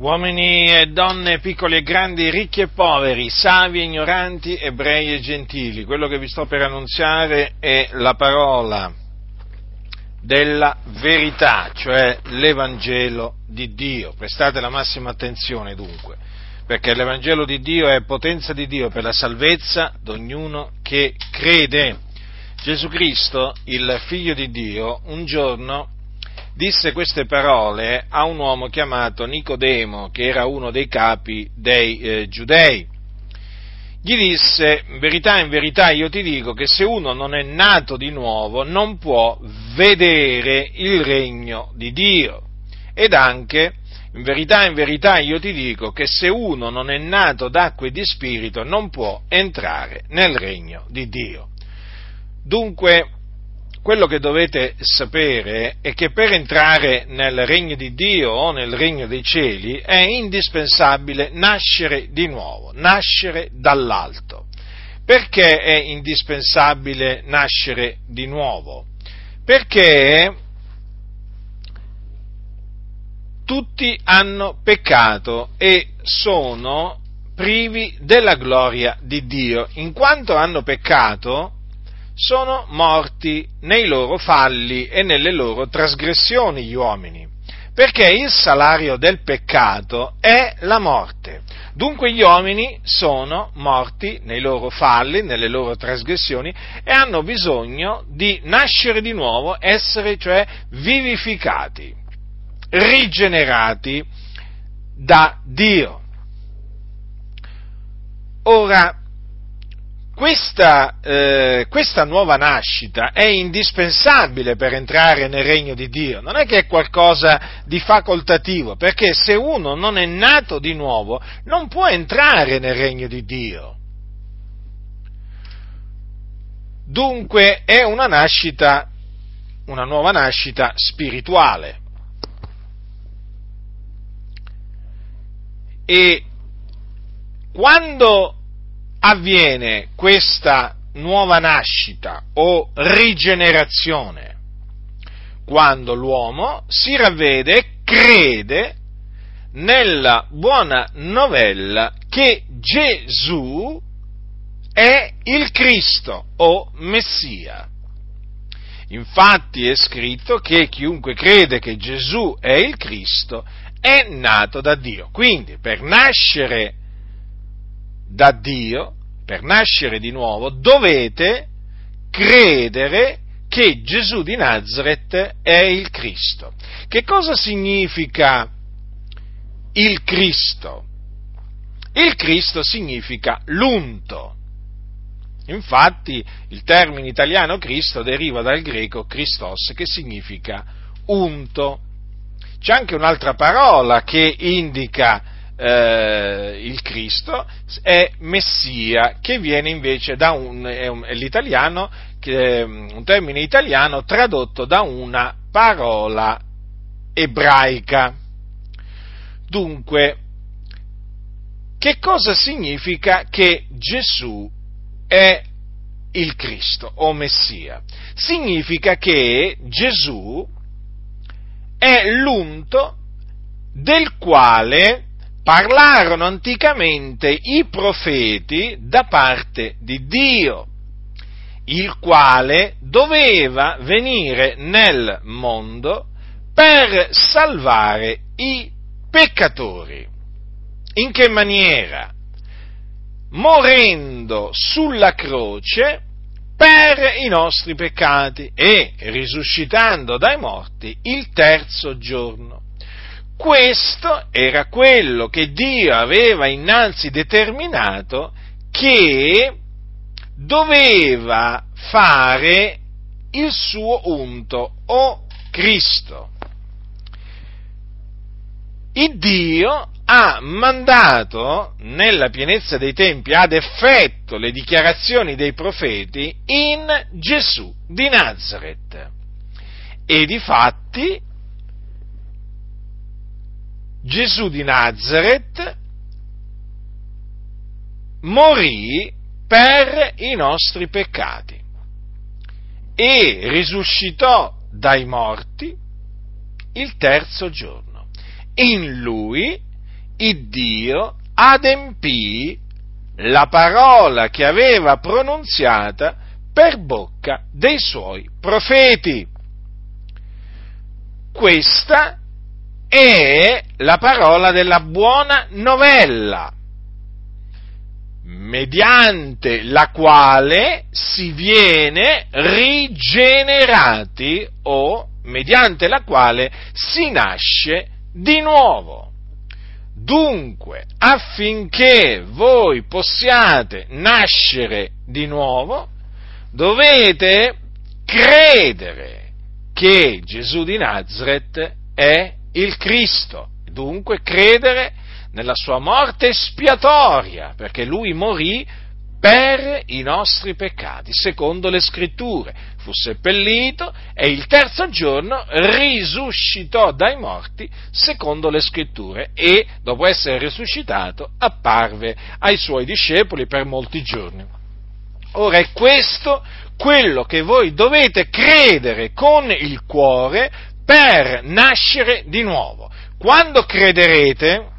Uomini e donne, piccoli e grandi, ricchi e poveri, savi e ignoranti, ebrei e gentili, quello che vi sto per annunziare è la parola della verità, cioè l'Evangelo di Dio. Prestate la massima attenzione dunque, perché l'Evangelo di Dio è potenza di Dio per la salvezza di ognuno che crede. Gesù Cristo, il Figlio di Dio, un giorno disse queste parole a un uomo chiamato Nicodemo, che era uno dei capi dei giudei. Gli disse: in verità io ti dico che se uno non è nato di nuovo non può vedere il regno di Dio. Ed anche, in verità io ti dico che se uno non è nato d'acqua e di spirito non può entrare nel regno di Dio. Dunque, quello che dovete sapere è che per entrare nel regno di Dio o nel regno dei cieli è indispensabile nascere di nuovo, nascere dall'alto. Perché è indispensabile nascere di nuovo? Perché tutti hanno peccato e sono privi della gloria di Dio. In quanto hanno peccato, sono morti nei loro falli e nelle loro trasgressioni gli uomini, perché il salario del peccato è la morte. Dunque gli uomini sono morti nei loro falli, nelle loro trasgressioni, e hanno bisogno di nascere di nuovo, essere cioè vivificati, rigenerati da Dio. Ora, questa nuova nascita è indispensabile per entrare nel regno di Dio, non è che è qualcosa di facoltativo, perché se uno non è nato di nuovo non può entrare nel regno di Dio. Dunque è una nuova nascita spirituale. E quando avviene questa nuova nascita o rigenerazione? Quando l'uomo si ravvede e crede nella buona novella che Gesù è il Cristo o Messia. Infatti è scritto che chiunque crede che Gesù è il Cristo è nato da Dio. Quindi per nascere da Dio, per nascere di nuovo, dovete credere che Gesù di Nazaret è il Cristo. Che cosa significa il Cristo? Il Cristo significa l'unto. Infatti il termine italiano Cristo deriva dal greco Christos, che significa unto. C'è anche un'altra parola che indica il Cristo, è Messia, che viene invece da l'italiano, che è un termine italiano tradotto da una parola ebraica. Dunque, che cosa significa che Gesù è il Cristo o Messia? Significa che Gesù è l'unto del quale parlarono anticamente i profeti da parte di Dio, il quale doveva venire nel mondo per salvare i peccatori. In che maniera? Morendo sulla croce per i nostri peccati e risuscitando dai morti il terzo giorno. Questo era quello che Dio aveva innanzi determinato che doveva fare il suo unto o Cristo. Il Dio ha mandato nella pienezza dei tempi ad effetto le dichiarazioni dei profeti in Gesù di Nazaret. E difatti Gesù di Nazaret morì per i nostri peccati e risuscitò dai morti il terzo giorno. In lui Iddio adempì la parola che aveva pronunziata per bocca dei suoi profeti. Questa è la parola della buona novella, mediante la quale si viene rigenerati o mediante la quale si nasce di nuovo. Dunque, affinché voi possiate nascere di nuovo, dovete credere che Gesù di Nazaret è il Cristo, dunque credere nella sua morte espiatoria, perché lui morì per i nostri peccati, secondo le scritture, fu seppellito e il terzo giorno risuscitò dai morti, secondo le scritture, e dopo essere risuscitato apparve ai suoi discepoli per molti giorni. Ora è questo quello che voi dovete credere con il cuore per nascere di nuovo. Quando crederete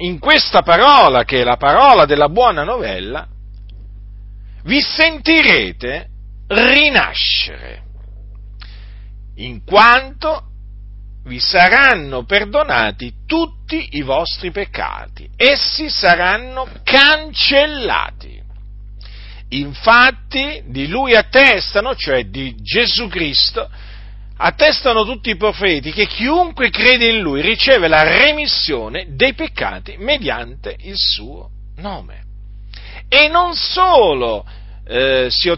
in questa parola, che è la parola della buona novella, vi sentirete rinascere, in quanto vi saranno perdonati tutti i vostri peccati, essi saranno cancellati. Infatti di lui attestano, cioè di Gesù Cristo, attestano tutti i profeti che chiunque crede in lui riceve la remissione dei peccati mediante il suo nome. E non solo non si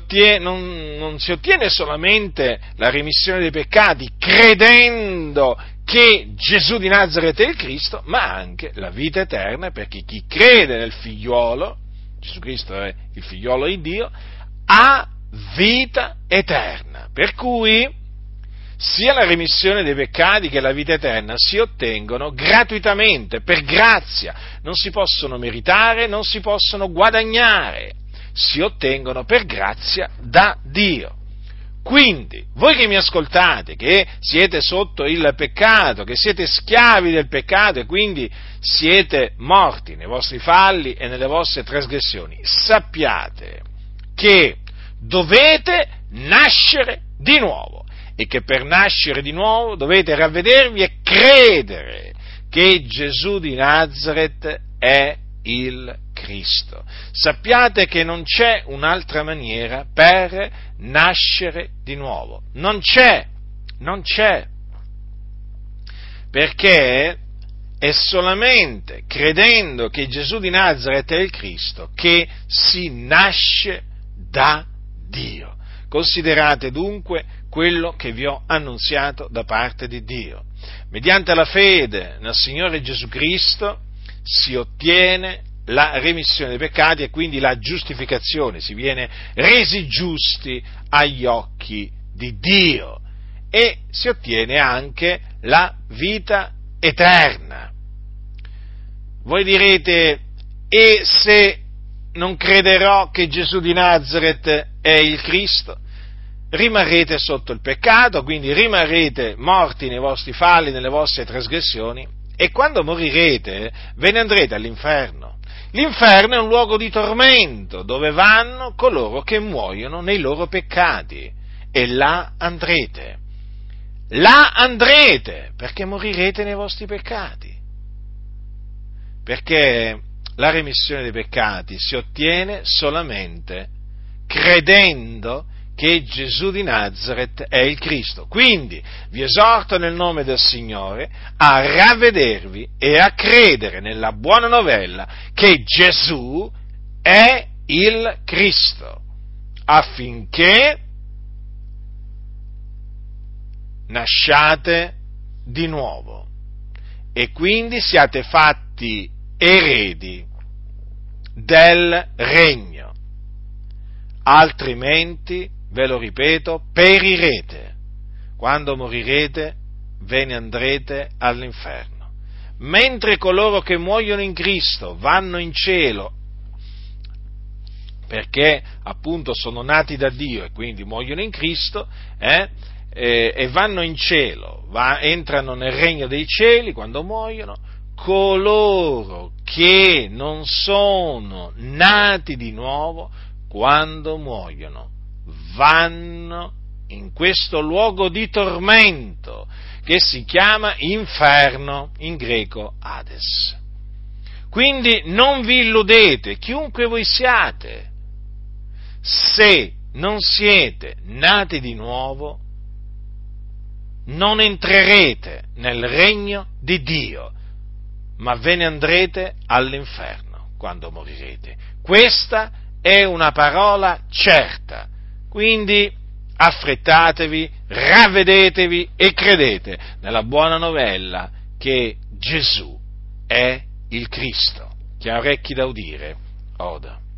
ottiene solamente la remissione dei peccati credendo che Gesù di Nazaret è il Cristo, ma anche la vita eterna, perché chi crede nel figliolo, Gesù Cristo è il figliolo di Dio, ha vita eterna, per cui sia la remissione dei peccati che la vita eterna si ottengono gratuitamente, per grazia, non si possono meritare, non si possono guadagnare, si ottengono per grazia da Dio. Quindi, voi che mi ascoltate, che siete sotto il peccato, che siete schiavi del peccato e quindi siete morti nei vostri falli e nelle vostre trasgressioni, sappiate che dovete nascere di nuovo. E che per nascere di nuovo dovete ravvedervi e credere che Gesù di Nazaret è il Cristo. Sappiate che non c'è un'altra maniera per nascere di nuovo. Non c'è. Perché è solamente credendo che Gesù di Nazaret è il Cristo che si nasce da Dio. Considerate dunque quello che vi ho annunziato da parte di Dio. Mediante la fede nel Signore Gesù Cristo si ottiene la remissione dei peccati e quindi la giustificazione, si viene resi giusti agli occhi di Dio e si ottiene anche la vita eterna. Voi direte: e se non crederò che Gesù di Nazaret è il Cristo? Rimarrete sotto il peccato, quindi rimarrete morti nei vostri falli, nelle vostre trasgressioni, e quando morirete ve ne andrete all'inferno. L'inferno è un luogo di tormento dove vanno coloro che muoiono nei loro peccati, e là andrete. Là andrete perché morirete nei vostri peccati. Perché la remissione dei peccati si ottiene solamente credendo che Gesù di Nazaret è il Cristo. Quindi vi esorto nel nome del Signore a ravvedervi e a credere nella buona novella che Gesù è il Cristo, affinché nasciate di nuovo e quindi siate fatti eredi del regno, altrimenti, ve lo ripeto, perirete. Quando morirete ve ne andrete all'inferno. Mentre coloro che muoiono in Cristo vanno in cielo, perché appunto sono nati da Dio e quindi muoiono in Cristo, e vanno in cielo, entrano nel regno dei cieli quando muoiono. coloro che non sono nati di nuovo, quando muoiono, vanno in questo luogo di tormento, che si chiama inferno, in greco Hades. Quindi non vi illudete, chiunque voi siate, se non siete nati di nuovo, non entrerete nel regno di Dio, ma ve ne andrete all'inferno quando morirete. Questa è una parola certa, quindi affrettatevi, ravvedetevi e credete nella buona novella che Gesù è il Cristo. Chi ha orecchi da udire, oda.